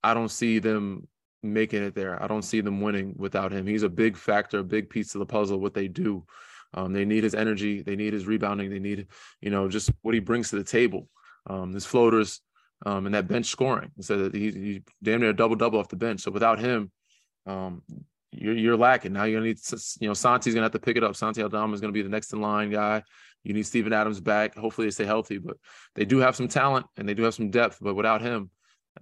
I don't see them making it there. I don't see them winning without him. He's a big factor, a big piece of the puzzle, what they do. Um, they need his energy. They need his rebounding. They need, you know, just what he brings to the table, um, his floaters um, and that bench scoring. So that he, he damn near a double-double off the bench. So without him, um, you're, you're lacking. Now you're going to need, you know, Santi's going to have to pick it up. Santi Aldama is going to be the next in line guy. You need Steven Adams back. Hopefully they stay healthy, but they do have some talent and they do have some depth, but without him,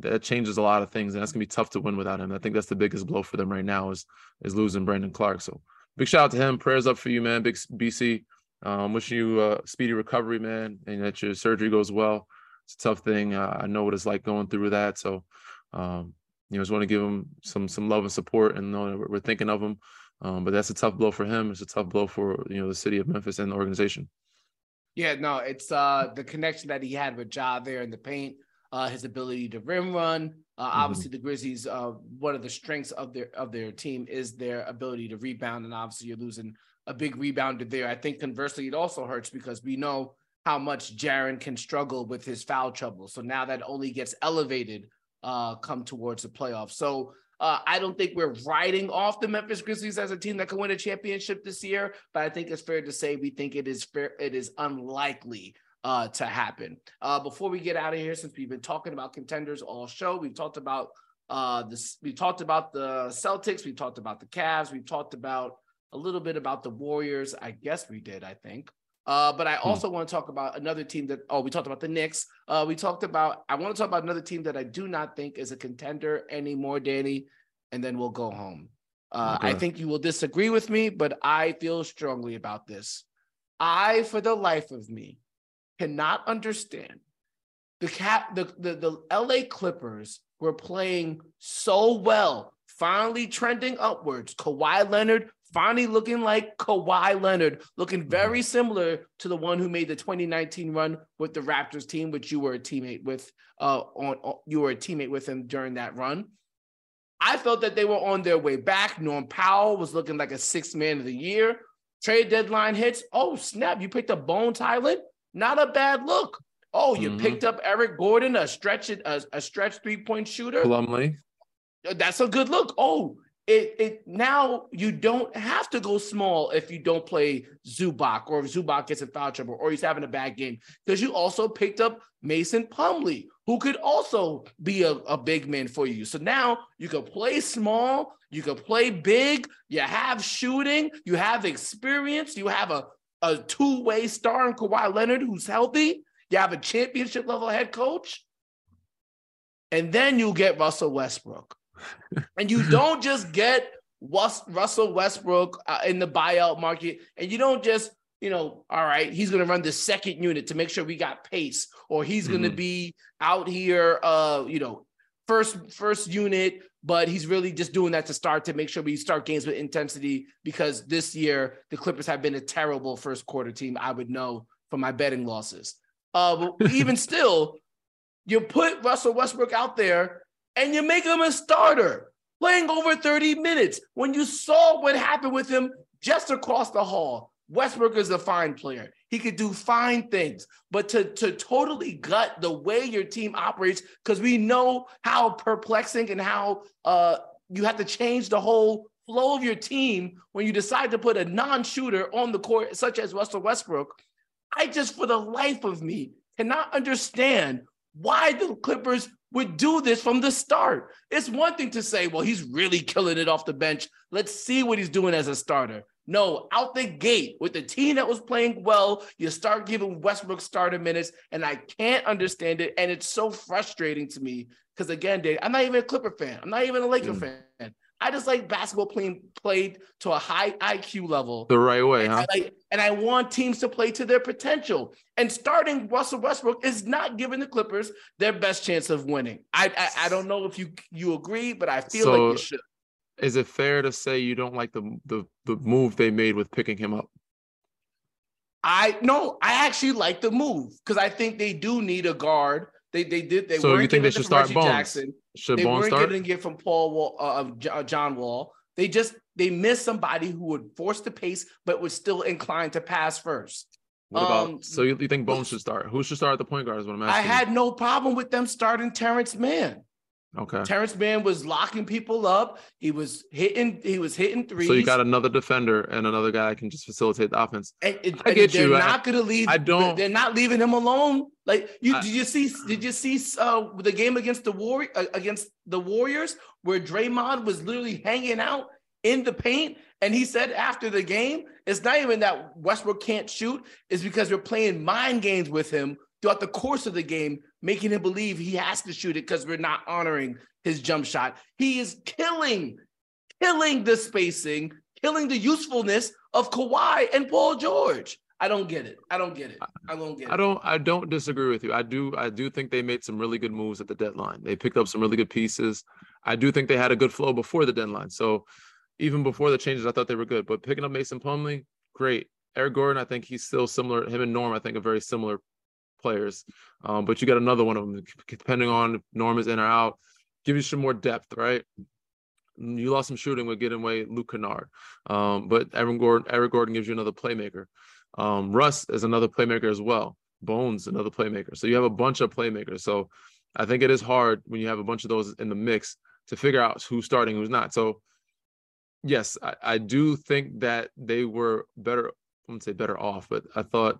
that changes a lot of things, and that's going to be tough to win without him. I think that's the biggest blow for them right now is is losing Brandon Clark. So big shout out to him. Prayers up for you, man, Big B C. Um, wish you a uh, speedy recovery, man, and that your surgery goes well. It's a tough thing. Uh, I know what it's like going through that. So, um, you know, just want to give him some some love and support and know that we're, we're thinking of him. Um, but that's a tough blow for him. It's a tough blow for, you know, the city of Memphis and the organization. Yeah, no, it's uh, the connection that he had with Ja there in the paint. Uh, his ability to rim run. Uh, obviously, mm-hmm. the Grizzlies, uh, one of the strengths of their of their team is their ability to rebound, and obviously you're losing a big rebounder there. I think conversely, it also hurts because we know how much Jaren can struggle with his foul trouble. So now that only gets elevated uh, come towards the playoffs. So uh, I don't think we're writing off the Memphis Grizzlies as a team that can win a championship this year, but I think it's fair to say we think it is fair. It is unlikely Uh, to happen. Uh, before we get out of here, since we've been talking about contenders all show, we've talked about uh, this. We talked about the Celtics. We talked about the Cavs. We talked about a little bit about the Warriors. I guess we did. I think. Uh, but I also hmm. want to talk about another team that. Oh, we talked about the Knicks. Uh, we talked about. I want to talk about another team that I do not think is a contender anymore, Danny. And then we'll go home. Uh, okay. I think you will disagree with me, but I feel strongly about this. I, for the life of me, cannot understand the cap the, the the L A Clippers were playing so well, finally trending upwards. Kawhi Leonard finally looking like Kawhi Leonard, looking very similar to the one who made the twenty nineteen run with the Raptors team, which you were a teammate with. Uh, on, on you were a teammate with him during that run. I felt that they were on their way back. Norm Powell was looking like a sixth man of the year. Trade deadline hits. Oh snap! You picked up Bones Hyland. Not a bad look. Oh, you mm-hmm. picked up Eric Gordon, a stretch a, a stretch three-point shooter. Plumlee. That's a good look. Oh, it it now you don't have to go small if you don't play Zubac or if Zubac gets in foul trouble or he's having a bad game, because you also picked up Mason Plumlee, who could also be a, a big man for you. So now you can play small, you can play big, you have shooting, you have experience, you have a a two-way star in Kawhi Leonard who's healthy. You have a championship-level head coach. And then you get Russell Westbrook. And you don't just get West, Russell Westbrook uh, in the buyout market. And you don't just, you know, all right, he's going to run the second unit to make sure we got pace. Or he's mm-hmm. going to be out here, uh, you know, first first unit, but he's really just doing that to start to make sure we start games with intensity, because this year the Clippers have been a terrible first quarter team. I would know from my betting losses. Uh, but even still, you put Russell Westbrook out there and you make him a starter, playing over thirty minutes. When you saw what happened with him just across the hall, Westbrook is a fine player. He could do fine things, but to, to totally gut the way your team operates, because we know how perplexing and how uh, you have to change the whole flow of your team when you decide to put a non-shooter on the court, such as Russell Westbrook. I just, for the life of me, cannot understand why the Clippers would do this from the start. It's one thing to say, well, he's really killing it off the bench. Let's see what he's doing as a starter. No, out the gate with the team that was playing well, you start giving Westbrook starter minutes, and I can't understand it. And it's so frustrating to me because, again, Dave, I'm not even a Clipper fan. I'm not even a Laker mm. fan. I just like basketball playing played to a high I Q level. The right way, and huh? I like, and I want teams to play to their potential. And starting Russell Westbrook is not giving the Clippers their best chance of winning. I I, I don't know if you, you agree, but I feel so, like you should. Is it fair to say you don't like the, the the move they made with picking him up? I no, I actually like the move because I think they do need a guard. They they did they. So weren't you think they should start Bones? Jackson. Should they Bones weren't start? Getting it from Paul Wall, uh, John Wall. They just they missed somebody who would force the pace, but was still inclined to pass first. What um, about? So you, you think Bones should start? Who should start at the point guard? Is what I'm asking. I had no problem with them starting Terrence Mann. Okay. Terrence Mann was locking people up. He was hitting. He was hitting threes. So you got another defender and another guy that can just facilitate the offense. And, and, I get they're you. They're not going to leave. I don't. They're not leaving him alone. Like you, I, did you see? Did you see uh, the game against the Warrior uh, against the Warriors where Draymond was literally hanging out in the paint, and he said after the game, "It's not even that Westbrook can't shoot. It's because we're playing mind games with him." Throughout the course of the game, making him believe he has to shoot it because we're not honoring his jump shot. He is killing, killing the spacing, killing the usefulness of Kawhi and Paul George. I don't get it. I don't get it. I don't get it. I don't. I don't disagree with you. I do. I do think they made some really good moves at the deadline. They picked up some really good pieces. I do think they had a good flow before the deadline. So even before the changes, I thought they were good. But picking up Mason Plumlee, great. Eric Gordon, I think he's still similar. Him and Norm, I think, are very similar players, um, but you got another one of them. Depending on if Norm is in or out, give you some more depth, right? You lost some shooting with getting away Luke Kennard, um, but Evan Gordon, Eric Gordon gives you another playmaker. Um, Russ is another playmaker as well. Bones, another playmaker. So you have a bunch of playmakers. So I think it is hard when you have a bunch of those in the mix to figure out who's starting, who's not. So yes, I, I do think that they were better. I wouldn't say better off, but I thought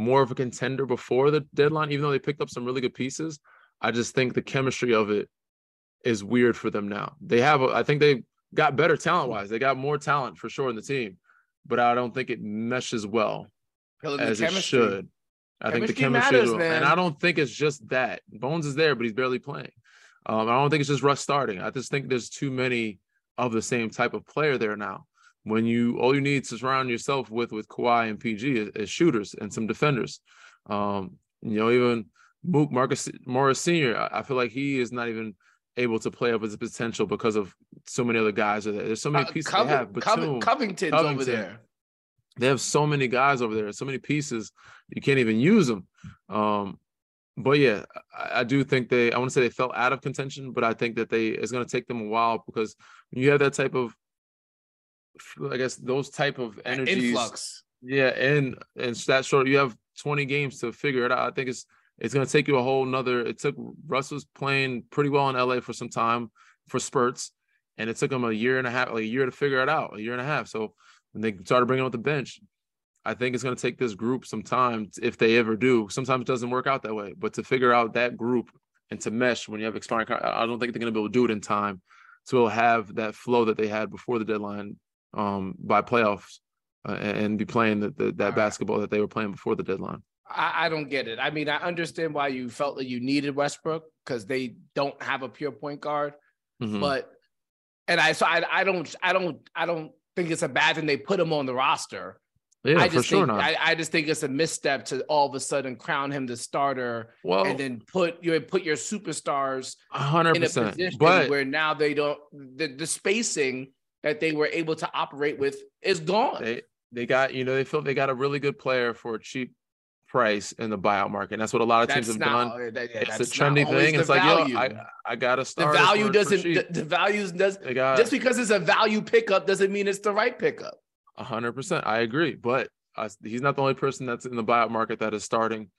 more of a contender before the deadline, even though they picked up some really good pieces. I just think the chemistry of it is weird for them now. They have, a, I think they got better talent-wise. They got more talent for sure in the team, but I don't think it meshes well as it should. I think the chemistry matters, man. And I don't think it's just that. Bones is there, but he's barely playing. Um, I don't think it's just Russ starting. I just think there's too many of the same type of player there now. When you all you need to surround yourself with with Kawhi and P G is, is shooters and some defenders, um, you know, even Mook Marcus Morris Senior. I, I feel like he is not even able to play up his potential because of so many other guys are there. There's so many pieces uh, Coving, they have. Batum, Coving, Covington's Covington. over there. They have so many guys over there. So many pieces you can't even use them. Um, but yeah, I, I do think they. I want to say they fell out of contention, but I think that they it's going to take them a while because when you have that type of I guess those type of energies, influx. yeah, and and that short you have twenty games to figure it out. I think it's it's going to take you a whole nother. It took Russell's playing pretty well in L A for some time for spurts, and it took him a year and a half, like a year to figure it out, a year and a half. So when they started bringing up the bench, I think it's going to take this group some time if they ever do. Sometimes it doesn't work out that way, but to figure out that group and to mesh when you have expiring, I don't think they're going to be able to do it in time to have that flow that they had before the deadline. Um, by playoffs uh, and be playing the, the, that basketball that they were playing before the deadline. I, I don't get it. I mean, I understand why you felt that you needed Westbrook because they don't have a pure point guard. Mm-hmm. But and I so I, I don't I don't I don't think it's a bad thing they put him on the roster. Yeah, I just for sure think, not. I, I just think it's a misstep to all of a sudden crown him the starter well, and then put you know, put your superstars one hundred percent in a position but, where now they don't the, the spacing that they were able to operate with is gone. They they got, you know, they feel they got a really good player for a cheap price in the buyout market. And that's what a lot of that's teams not, have done. That, yeah, it's a trendy thing. It's like, value. yo, I, I got to start. The value for, doesn't, for the, the values does, got, just because it's a value pickup doesn't mean it's the right pickup. A hundred percent. I agree. But uh, he's not the only person that's in the buyout market that is starting.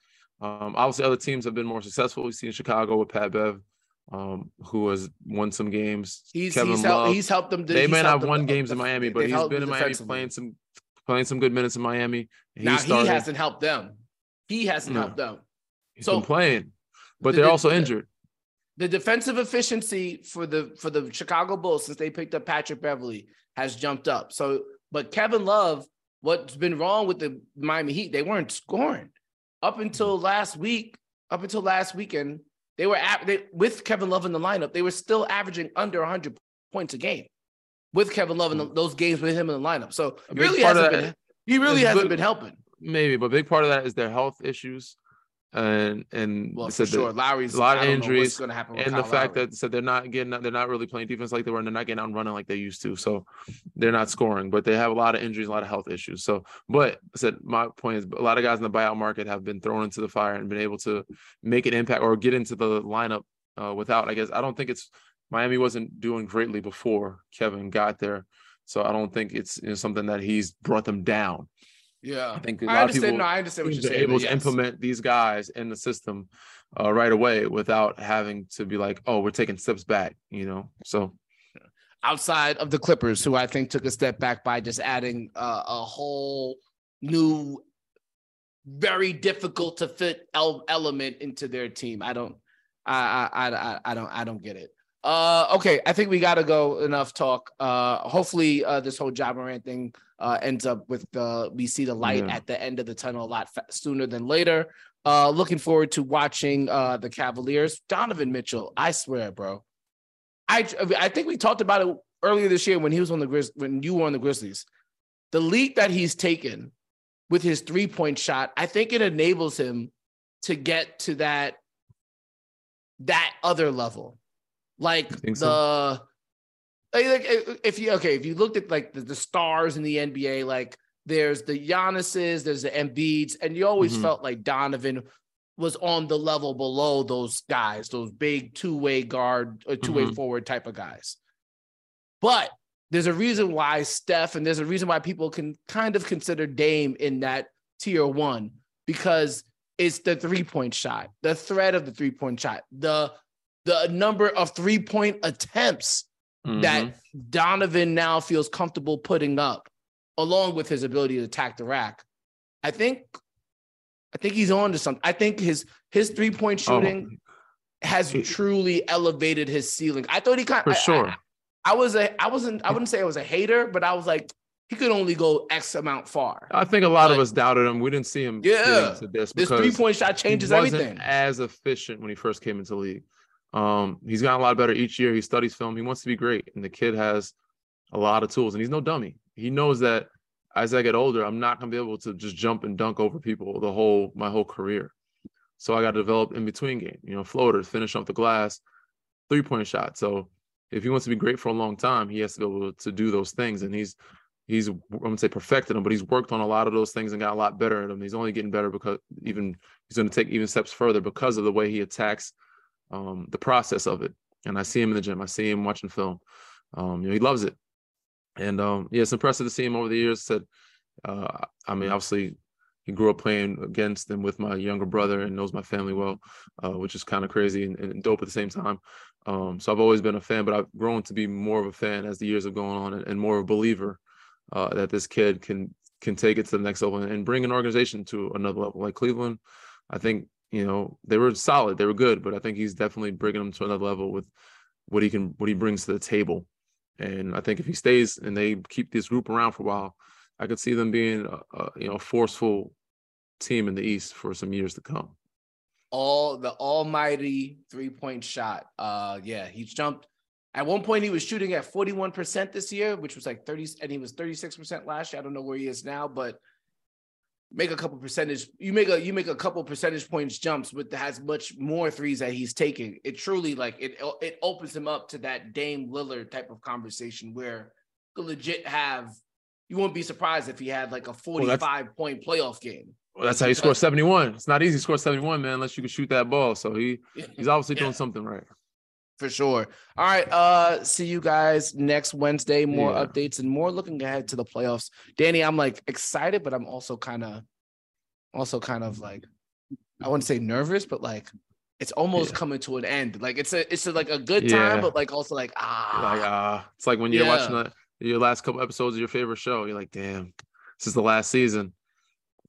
Um, obviously other teams have been more successful. We've seen Chicago with Pat Bev. Um, who has won some games? He's Kevin he's, Love. Help, he's helped them. To, they may not have won games in Miami, but he's been in Miami playing some playing some good minutes in Miami. Now he hasn't helped them. He hasn't no. helped them. He's so, been playing. but they're also injured. The defensive efficiency for the for the Chicago Bulls since they picked up Patrick Beverley has jumped up. So, but Kevin Love, what's been wrong with the Miami Heat? They weren't scoring up until last week. Up until last weekend, they were they, with Kevin Love in the lineup. They were still averaging under one hundred points a game with Kevin Love in the, those games with him in the lineup. So he really hasn't been, he really hasn't been helping. Maybe, but a big part of that is their health issues. And and well, for sure, Lowry's a lot of injuries, going to happen, and Kyle the fact Lowry. that said so they're not getting, they're not really playing defense like they were, and they're not getting out and running like they used to, so they're not scoring. But they have a lot of injuries, a lot of health issues. So, but I said my point is, a lot of guys in the buyout market have been thrown into the fire and been able to make an impact or get into the lineup uh, without. I guess I don't think it's Miami wasn't doing greatly before Kevin got there, so I don't think it's you know, something that he's brought them down. Yeah, I think a lot I understand. Of people no, I understand what you're saying. Able to yes. implement these guys in the system uh, right away without having to be like, oh, we're taking steps back, you know. So outside of the Clippers, who I think took a step back by just adding uh, a whole new, very difficult to fit el- element into their team, I don't, I, I, I, I don't, I don't get it. Uh, okay, I think we got to go. Enough talk. Uh, hopefully, uh, this whole Ja Morant thing uh, ends up with uh, we see the light yeah. at the end of the tunnel a lot fa- sooner than later. Uh, looking forward to watching uh, the Cavaliers. Donovan Mitchell, I swear, bro. I I think we talked about it earlier this year when he was on the Grizz when you were on the Grizzlies. The leap that he's taken with his three point shot, I think it enables him to get to that that other level. Like the, so? like if you okay, if you looked at like the, the stars in the N B A, like there's the Giannis's, there's the Embiid's, and you always mm-hmm. felt like Donovan was on the level below those guys, those big two-way guard, or two-way mm-hmm. forward type of guys. But there's a reason why Steph, and there's a reason why people can kind of consider Dame in that tier one, because it's the three-point shot, the threat of the three-point shot, the the number of three-point attempts mm-hmm. that Donovan now feels comfortable putting up, along with his ability to attack the rack. I think I think he's on to something. I think his his three-point shooting oh. has he, truly elevated his ceiling. I thought he kind of... For I, sure. I, I, was a, I, wasn't, I wouldn't say I was a hater, but I was like, he could only go X amount far. I think a lot like, of us doubted him. We didn't see him yeah, to this. This three-point shot changes everything. He wasn't as efficient when he first came into the league. Um, he's gotten a lot better each year. He studies film. He wants to be great. And the kid has a lot of tools, and he's no dummy. He knows that as I get older, I'm not going to be able to just jump and dunk over people the whole, my whole career. So I got to develop in between game, you know, floaters, finish off the glass, three point shot. So if he wants to be great for a long time, he has to be able to do those things. And he's, he's, I'm going to say perfected them, but he's worked on a lot of those things and got a lot better at them. He's only getting better because even he's going to take even steps further because of the way he attacks Um, the process of it. And I see him in the gym. I see him watching film. Um, you know, he loves it. And um, yeah, it's impressive to see him over the years. Said, uh, I mean, obviously he grew up playing against and with my younger brother and knows my family well, uh, which is kind of crazy and, and dope at the same time. Um, so I've always been a fan, but I've grown to be more of a fan as the years have gone on and, and more of a believer uh, that this kid can, can take it to the next level and, and bring an organization to another level. Like Cleveland, I think, you know, they were solid, they were good, but I think he's definitely bringing them to another level with what he can, what he brings to the table. And I think if he stays and they keep this group around for a while, I could see them being, a, a, you know, forceful team in the East for some years to come. All the almighty three-point shot. Uh, yeah, he jumped. At one point, he was shooting at forty-one percent this year, which was like thirty, and he was thirty-six percent last year. I don't know where he is now, but make a couple percentage, you make a you make a couple percentage points jumps with as much more threes that he's taking. It truly, like, it it opens him up to that Dame Lillard type of conversation where you legit have, you wouldn't be surprised if he had like a forty-five-point well, playoff game. Well, that's how you score seventy-one. It's not easy to score seventy-one, man, unless you can shoot that ball. So he he's obviously yeah. doing something right. For sure. All right. Uh, see you guys next Wednesday. More yeah. updates and more looking ahead to the playoffs. Danny, I'm like excited, but I'm also kind of, also kind of like, I wouldn't say nervous, but like it's almost yeah. coming to an end. Like it's a, it's a, like a good yeah. time, but like also like ah, like, uh, it's like when you're yeah. watching the, your last couple episodes of your favorite show, you're like, damn, this is the last season,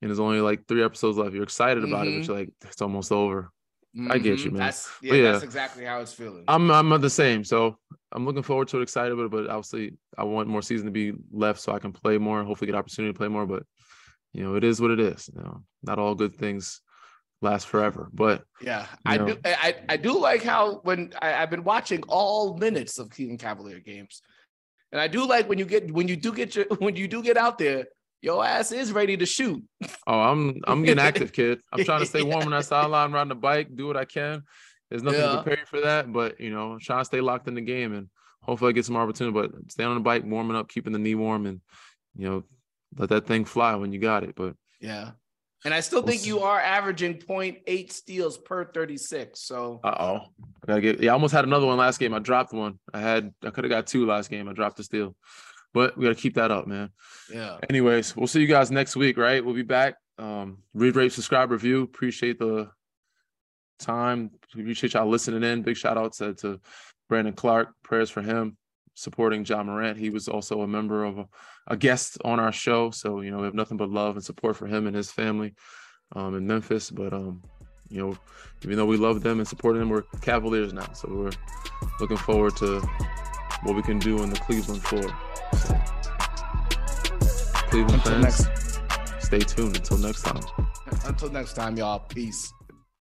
and there's only like three episodes left. You're excited about mm-hmm. it, but you're like, it's almost over. Mm-hmm. I get you, man. That's, yeah, yeah, that's exactly how it's feeling. I'm I'm the same, so I'm looking forward to it, excited about it, but obviously I want more season to be left so I can play more and hopefully get opportunity to play more. But you know, it is what it is. You know, not all good things last forever, but yeah, I know. do. I I do like how when I, I've been watching all minutes of Cleveland Cavalier games, and I do like when you get when you do get your when you do get out there. Your ass is ready to shoot. Oh, I'm I'm getting active, kid. I'm trying to stay warm on that sideline, riding the bike, do what I can. There's nothing yeah. to prepare for that, but, you know, I'm trying to stay locked in the game and hopefully I get some opportunity, but stay on the bike, warming up, keeping the knee warm and, you know, let that thing fly when you got it. But yeah. And I still think you are averaging zero point eight steals per thirty-six. So uh-oh. I gotta get yeah, I almost had another one last game. I dropped one. I had I could have got two last game. I dropped a steal. But we got to keep that up, man. Yeah. Anyways, we'll see you guys next week, right? We'll be back. Um, read, rate, subscribe, review. Appreciate the time. Appreciate y'all listening in. Big shout out to, to Brandon Clark. Prayers for him, supporting Ja Morant. He was also a member of a, a guest on our show. So, you know, we have nothing but love and support for him and his family um, in Memphis. But, um, you know, even though we love them and supporting them, we're Cavaliers now. So we're looking forward to what we can do on the Cleveland floor. Cleveland fans, stay tuned until next time. Until next time, y'all. Peace.